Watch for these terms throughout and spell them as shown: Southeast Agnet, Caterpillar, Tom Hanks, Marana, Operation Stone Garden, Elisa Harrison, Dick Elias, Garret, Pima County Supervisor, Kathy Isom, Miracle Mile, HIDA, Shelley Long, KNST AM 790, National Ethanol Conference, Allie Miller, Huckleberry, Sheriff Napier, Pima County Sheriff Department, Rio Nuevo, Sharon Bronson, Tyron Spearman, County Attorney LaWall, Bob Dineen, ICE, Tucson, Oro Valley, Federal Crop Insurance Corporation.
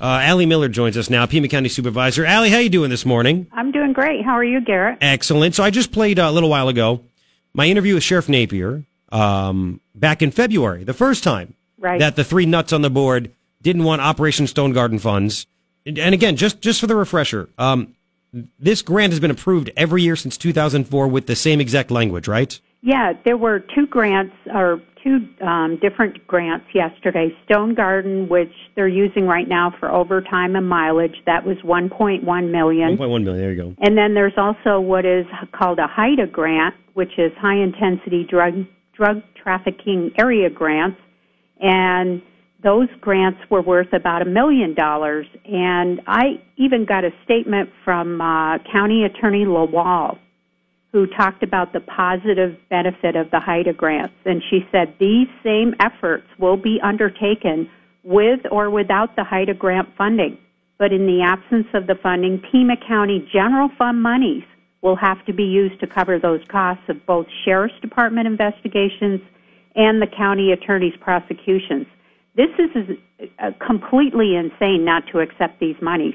Allie Miller joins us now, Pima County Supervisor. Allie, how you doing this morning? I'm doing great. How are you, Garrett? Excellent. So I just played a little while ago my interview with Sheriff Napier back in February, the first time that the three nuts on the board didn't want Operation Stone Garden funds. And again, just for the refresher, this grant has been approved every year since 2004 with the same exact language, right? Yeah, there were two grants, or two different grants yesterday. Stone Garden, which they're using right now for overtime and mileage, that was $1.1 million. There you go. And then there's also what is called a HIDA grant, which is high-intensity drug trafficking area grants, and those grants were worth about $1 million, and I even got a statement from County Attorney LaWall, who talked about the positive benefit of the HIDA grants, and she said these same efforts will be undertaken with or without the HIDA grant funding, but in the absence of the funding, Pima County general fund monies will have to be used to cover those costs of both Sheriff's Department investigations and the County Attorney's prosecutions. This is completely insane not to accept these monies.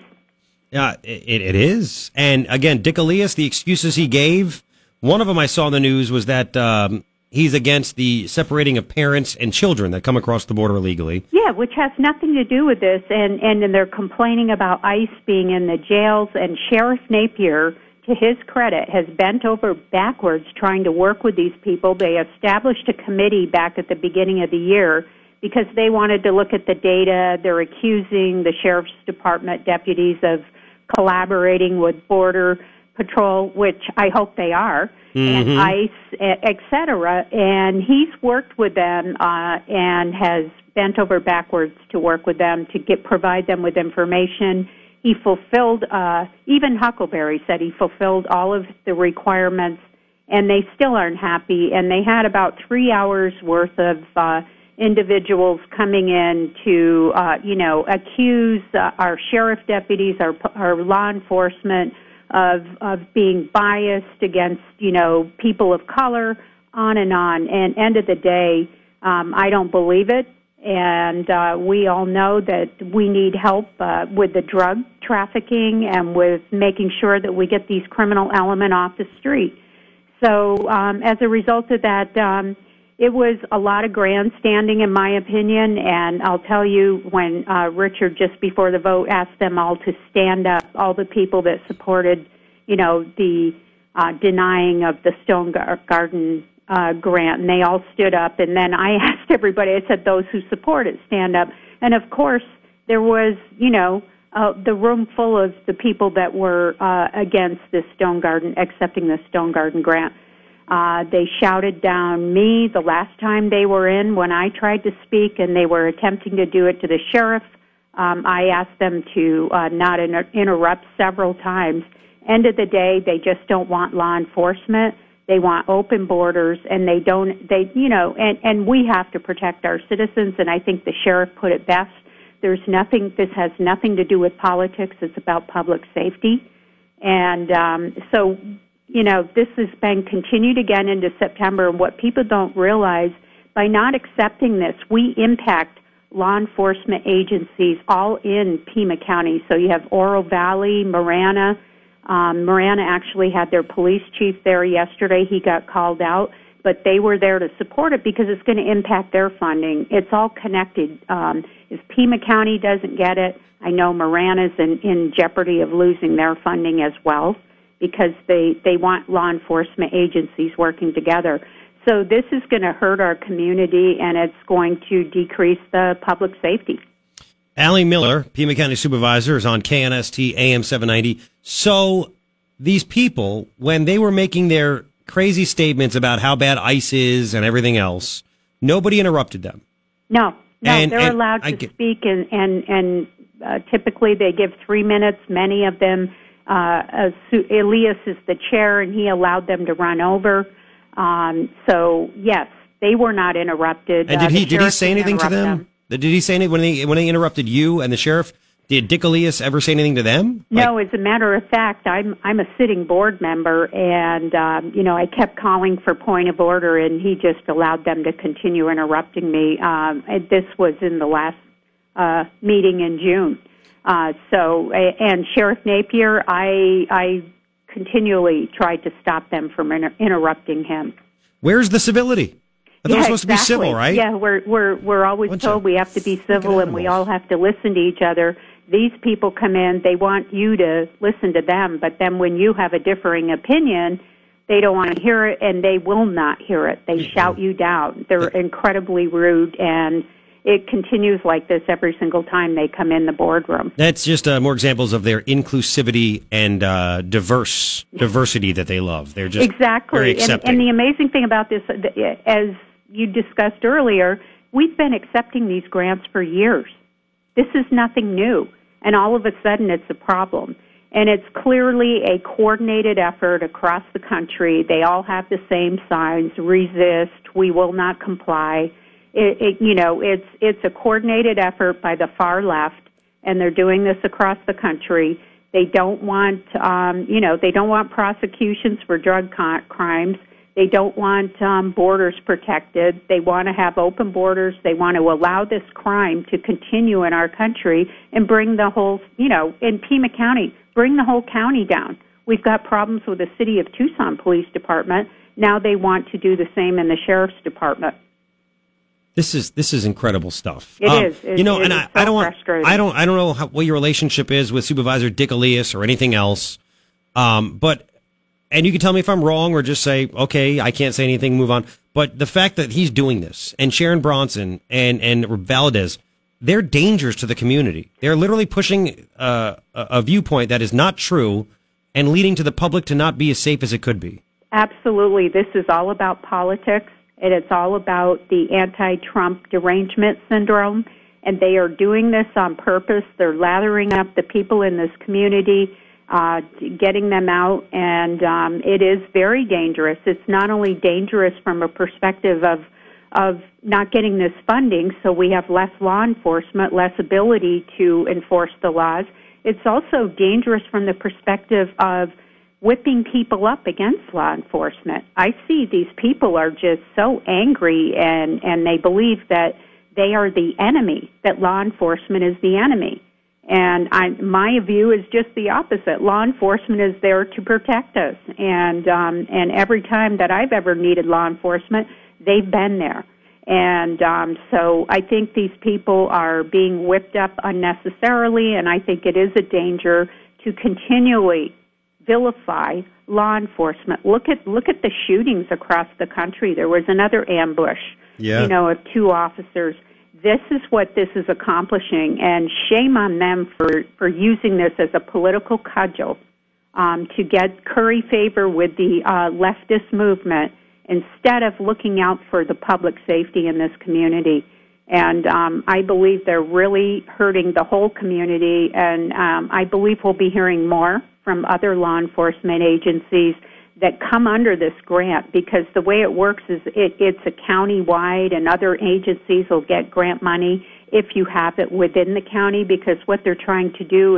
Yeah, it is. And again, Dick Elias, the excuses he gave, one of them I saw in the news was that he's against the separating of parents and children that come across the border illegally. Yeah, which has nothing to do with this. And they're complaining about ICE being in the jails. And Sheriff Napier, to his credit, has bent over backwards trying to work with these people. They established a committee back at the beginning of the year because they wanted to look at the data. They're accusing the Sheriff's Department deputies of collaborating with Border Patrol, which I hope they are, and ICE, et cetera. And he's worked with them and has bent over backwards to work with them to provide them with information. He fulfilled, even Huckleberry said he fulfilled all of the requirements, and they still aren't happy. And they had about 3 hours worth of individuals coming in to, accuse our sheriff deputies, our law enforcement of being biased against, people of color, on. And end of the day, I don't believe it. And we all know that we need help with the drug trafficking and with making sure that we get these criminal element off the street. So as a result of that, it was a lot of grandstanding, in my opinion, and I'll tell you when Richard, just before the vote, asked them all to stand up, all the people that supported, the denying of the Stone Garden grant, and they all stood up. And then I asked everybody, I said, those who support it, stand up. And, of course, there was, the room full of the people that were against the Stone Garden, accepting the Stone Garden grant. They shouted down me the last time they were in when I tried to speak, and they were attempting to do it to the sheriff. I asked them to not interrupt several times. End of the day, they just don't want law enforcement. They want open borders, and and we have to protect our citizens, and I think the sheriff put it best. This has nothing to do with politics. It's about public safety. And so, this has been continued again into September, and what people don't realize, by not accepting this, we impact law enforcement agencies all in Pima County. So you have Oro Valley, Marana. Marana actually had their police chief there yesterday. He got called out, but they were there to support it because it's going to impact their funding. It's all connected. If Pima County doesn't get it, I know Marana's in jeopardy of losing their funding as well, because they want law enforcement agencies working together. So this is going to hurt our community, and it's going to decrease the public safety. Allie Miller, Pima County Supervisor, is on KNST AM 790. So these people, when they were making their crazy statements about how bad ICE is and everything else, nobody interrupted them. No, they're allowed to speak, and typically they give 3 minutes, many of them. Elias is the chair, and he allowed them to run over. So yes, they were not interrupted. And did he say anything to them? Did he say anything when they interrupted you and the sheriff? Did Dick Elias ever say anything to them? No, as a matter of fact, I'm a sitting board member, and I kept calling for point of order, and he just allowed them to continue interrupting me. This was in the last meeting in June. And Sheriff Napier, I continually tried to stop them from interrupting him. Where's the civility? I thought it was supposed to be civil, right? Yeah, we're always told we have to be civil and we all have to listen to each other. These people come in, they want you to listen to them, but then when you have a differing opinion, they don't want to hear it, and they will not hear it. They shout you down. They're incredibly rude, and it continues like this every single time they come in the boardroom. That's just more examples of their inclusivity and diversity that they love. They're just very accepting. And the amazing thing about this, as you discussed earlier, we've been accepting these grants for years. This is nothing new, and all of a sudden it's a problem. And it's clearly a coordinated effort across the country. They all have the same signs: resist, we will not comply. It's a coordinated effort by the far left, and they're doing this across the country. They don't want, they don't want prosecutions for drug crimes. They don't want borders protected. They want to have open borders. They want to allow this crime to continue in our country and bring the whole, in Pima County, bring the whole county down. We've got problems with the City of Tucson Police Department. Now they want to do the same in the Sheriff's Department. This is incredible stuff. It is. I don't know what your relationship is with Supervisor Dick Elias or anything else, but. And you can tell me if I'm wrong or just say, okay, I can't say anything, move on. But the fact that he's doing this, and Sharon Bronson and Valdez, they're dangers to the community. They're literally pushing a viewpoint that is not true and leading to the public to not be as safe as it could be. Absolutely. This is all about politics, and it's all about the anti-Trump derangement syndrome. And they are doing this on purpose. They're lathering up the people in this community, getting them out, and it is very dangerous. It's not only dangerous from a perspective of not getting this funding, so we have less law enforcement, less ability to enforce the laws. It's also dangerous from the perspective of whipping people up against law enforcement. I see these people are just so angry, and they believe that they are the enemy, that law enforcement is the enemy. And my view is just the opposite. Law enforcement is there to protect us. And every time that I've ever needed law enforcement, they've been there. And so I think these people are being whipped up unnecessarily, and I think it is a danger to continually vilify law enforcement. Look at the shootings across the country. There was another ambush, of two officers. This is what this is accomplishing, and shame on them for using this as a political cudgel to get curry favor with the leftist movement instead of looking out for the public safety in this community. And I believe they're really hurting the whole community, and I believe we'll be hearing more from other law enforcement agencies that come under this grant, because the way it works is it's a county-wide, and other agencies will get grant money if you have it within the county, because what they're trying to do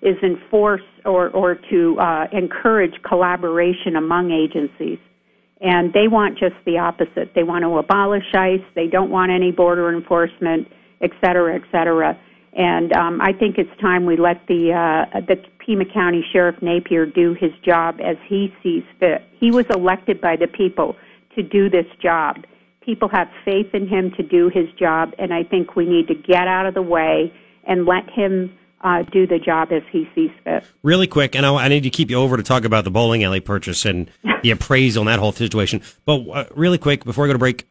is enforce or to encourage collaboration among agencies. And they want just the opposite. They want to abolish ICE. They don't want any border enforcement, et cetera, et cetera. And I think it's time we let the Pima County Sheriff Napier do his job as he sees fit. He was elected by the people to do this job. People have faith in him to do his job, and I think we need to get out of the way and let him do the job as he sees fit. Really quick, and I need to keep you over to talk about the bowling alley purchase and the appraisal and that whole situation. But really quick, before I go to break,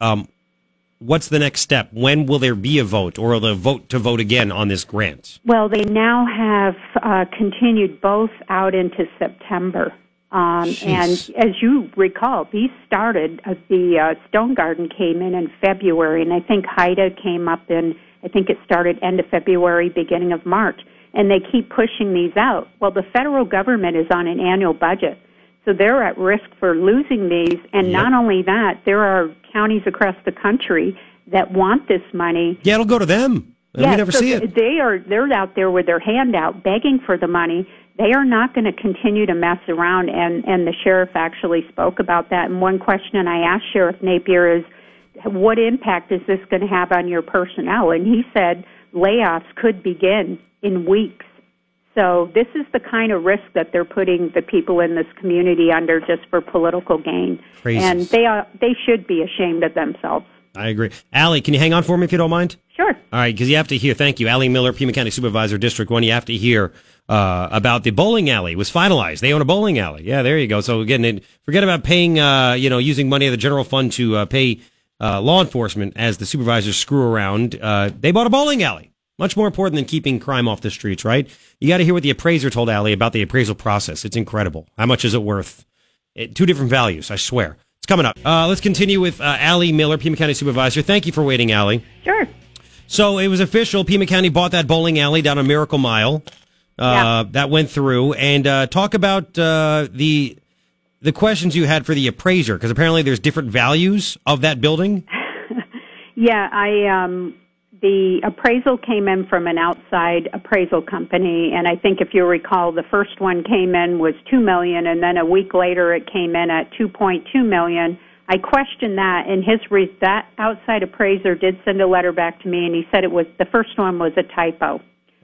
what's the next step? When will there be a vote, or the vote to vote again on this grant? Well, they now have continued both out into September. And as you recall, these started, the Stone Garden came in February, and I think HIDA came up it started end of February, beginning of March, and they keep pushing these out. Well, the federal government is on an annual budget. So they're at risk for losing these, and not only that, there are counties across the country that want this money. Yeah, it'll go to them. We never see it. They're out there with their hand out begging for the money. They are not going to continue to mess around, and the sheriff actually spoke about that. And one question I asked Sheriff Napier is, what impact is this going to have on your personnel? And he said layoffs could begin in weeks. So this is the kind of risk that they're putting the people in this community under just for political gain. Crazy. And they should be ashamed of themselves. I agree. Allie, can you hang on for me if you don't mind? Sure. All right, because you have to hear. Thank you. Allie Miller, Pima County Supervisor, District 1. You have to hear about the bowling alley. It was finalized. They own a bowling alley. Yeah, there you go. So, again, forget about paying, using money of the general fund to pay law enforcement as the supervisors screw around. They bought a bowling alley. Much more important than keeping crime off the streets, right? You got to hear what the appraiser told Allie about the appraisal process. It's incredible. How much is it worth? Two different values, I swear. It's coming up. Let's continue with Allie Miller, Pima County Supervisor. Thank you for waiting, Allie. Sure. So it was official. Pima County bought that bowling alley down on Miracle Mile. Yeah. That went through. And talk about the questions you had for the appraiser, because apparently there's different values of that building. Yeah, the appraisal came in from an outside appraisal company, and I think if you recall, the first one came in was $2 million, and then a week later it came in at $2.2 million. I questioned that, and that outside appraiser did send a letter back to me, and he said the first one was a typo.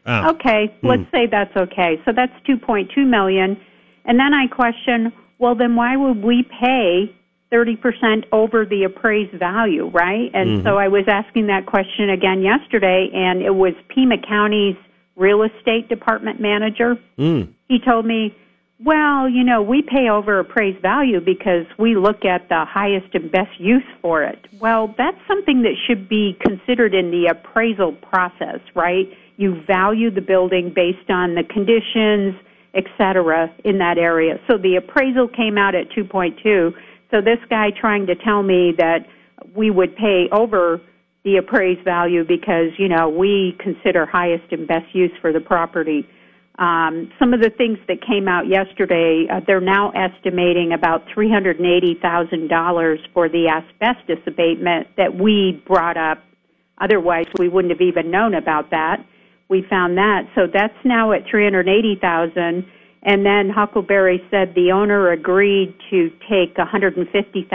Oh. Okay, let's say that's okay. So that's $2.2 million. And then I questioned, well, then why would we pay 30% over the appraised value, right? And so I was asking that question again yesterday, and it was Pima County's real estate department manager. He told me, well, we pay over appraised value because we look at the highest and best use for it. Well, that's something that should be considered in the appraisal process, right? You value the building based on the conditions, et cetera, in that area. So the appraisal came out at 2.2. So this guy trying to tell me that we would pay over the appraised value because, we consider highest and best use for the property. Some of the things that came out yesterday, they're now estimating about $380,000 for the asbestos abatement that we brought up. Otherwise, we wouldn't have even known about that. We found that. So that's now at $380,000. And then Huckleberry said the owner agreed to take $150,000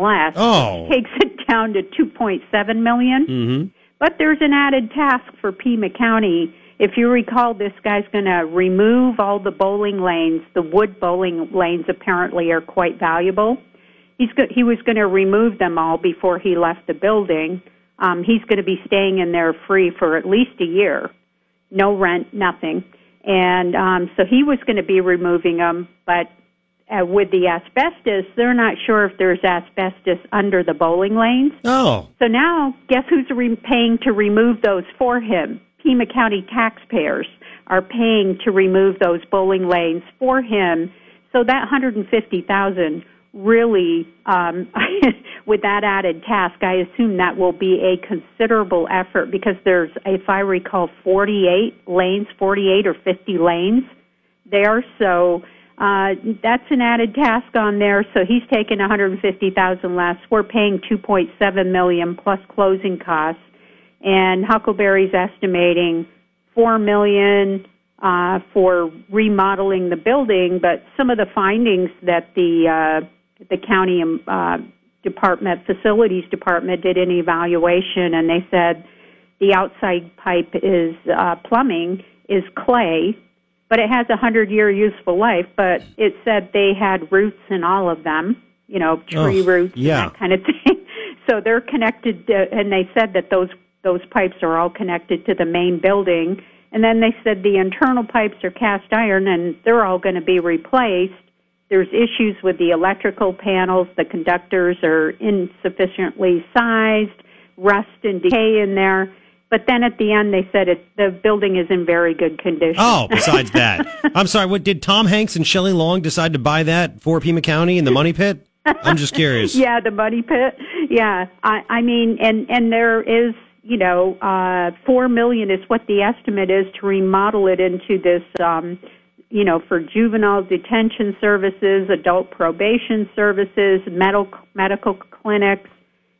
less. Oh. Takes it down to $2.7 million. Mm-hmm. But there's an added task for Pima County. If you recall, this guy's going to remove all the bowling lanes. The wood bowling lanes apparently are quite valuable. He was going to remove them all before he left the building. He's going to be staying in there free for at least a year. No rent, nothing. And so he was going to be removing them, but with the asbestos, they're not sure if there's asbestos under the bowling lanes. Oh. So now, guess who's paying to remove those for him? Pima County taxpayers are paying to remove those bowling lanes for him. So that $150,000 really, with that added task, I assume that will be a considerable effort because there's, if I recall, 48 or 50 lanes there. So that's an added task on there. So he's taking $150,000 less. We're paying $2.7 million plus closing costs, and Huckleberry's estimating $4 million. For remodeling the building. But some of the findings that the county facilities department did an evaluation, and they said the outside pipe is plumbing is clay, but it has 100-year useful life. But it said they had roots in all of them, tree roots, yeah, and that kind of thing. So they're connected, and they said that those pipes are all connected to the main building. And then they said the internal pipes are cast iron, and they're all going to be replaced. There's issues with the electrical panels. The conductors are insufficiently sized, rust and decay in there. But then at the end, they said the building is in very good condition. Oh, besides that. I'm sorry, what did Tom Hanks and Shelley Long decide to buy that for Pima County in the money pit? I'm just curious. Yeah, the money pit. Yeah, I mean, and there is... $4 million is what the estimate is to remodel it into this, for juvenile detention services, adult probation services, medical clinics.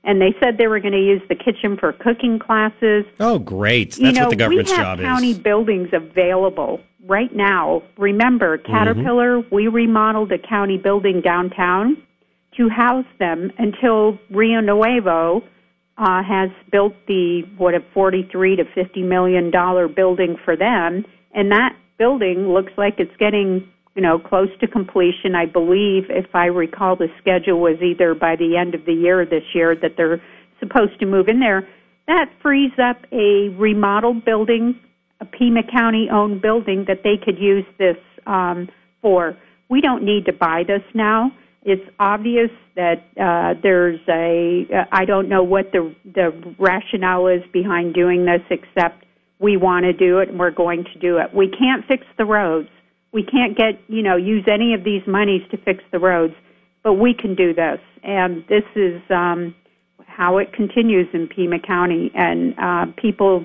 And they said they were going to use the kitchen for cooking classes. Oh, great. That's what the government's job is. We have county buildings available right now. Remember, Caterpillar, we remodeled a county building downtown to house them until Rio Nuevo has built the $43 to $50 million building for them, and that building looks like it's getting close to completion. I believe, if I recall, the schedule was either by the end of the year this year that they're supposed to move in there. That frees up a remodeled building, a Pima County-owned building that they could use this for. We don't need to buy this now. It's obvious that there's I don't know what the rationale is behind doing this, except we want to do it and we're going to do it. We can't fix the roads. We can't get, use any of these monies to fix the roads, but we can do this. And this is how it continues in Pima County, and people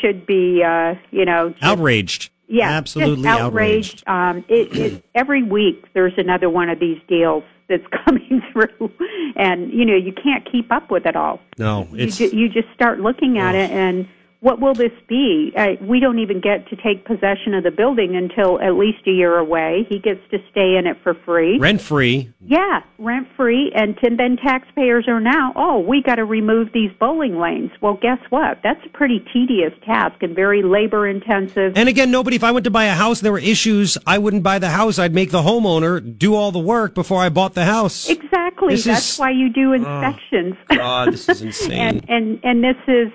should be, outraged. Yeah, absolutely outraged. Every week there's another one of these deals that's coming through, and you can't keep up with it all. No, you just start looking at it, and what will this be? We don't even get to take possession of the building until at least a year away. He gets to stay in it for free, rent free. Yeah, rent free, and then taxpayers are now, we got to remove these bowling lanes. Well, guess what? That's a pretty tedious task and very labor intensive. And again, if I went to buy a house, there were issues. I wouldn't buy the house. I'd make the homeowner do all the work before I bought the house. Exactly. That's why you do inspections. Oh, God, this is insane. and this is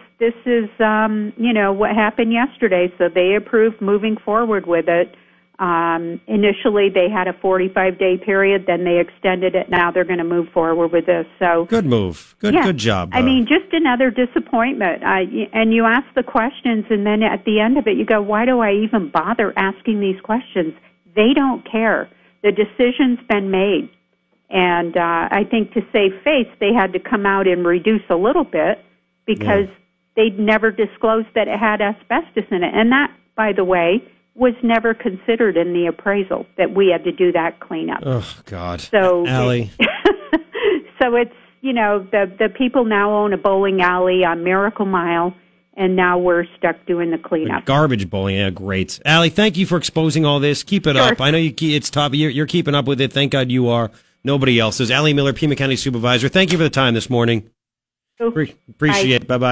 what happened yesterday. So they approved moving forward with it. Initially, they had a 45-day period. Then they extended it. Now they're going to move forward with this. So good move. Good job. I mean, just another disappointment. And you ask the questions, and then at the end of it, you go, why do I even bother asking these questions? They don't care. The decision's been made. And I think to save face, they had to come out and reduce a little bit because they'd never disclosed that it had asbestos in it. And that, by the way, was never considered in the appraisal, that we had to do that cleanup. Oh, God. So, Allie. So it's, the people now own a bowling alley on Miracle Mile, and now we're stuck doing the cleanup. Garbage bowling. Yeah, great. Allie, thank you for exposing all this. Keep it up. I know it's top. You're keeping up with it. Thank God you are. Nobody else is. Allie Miller, Pima County Supervisor, thank you for the time this morning. Appreciate it. Bye-bye.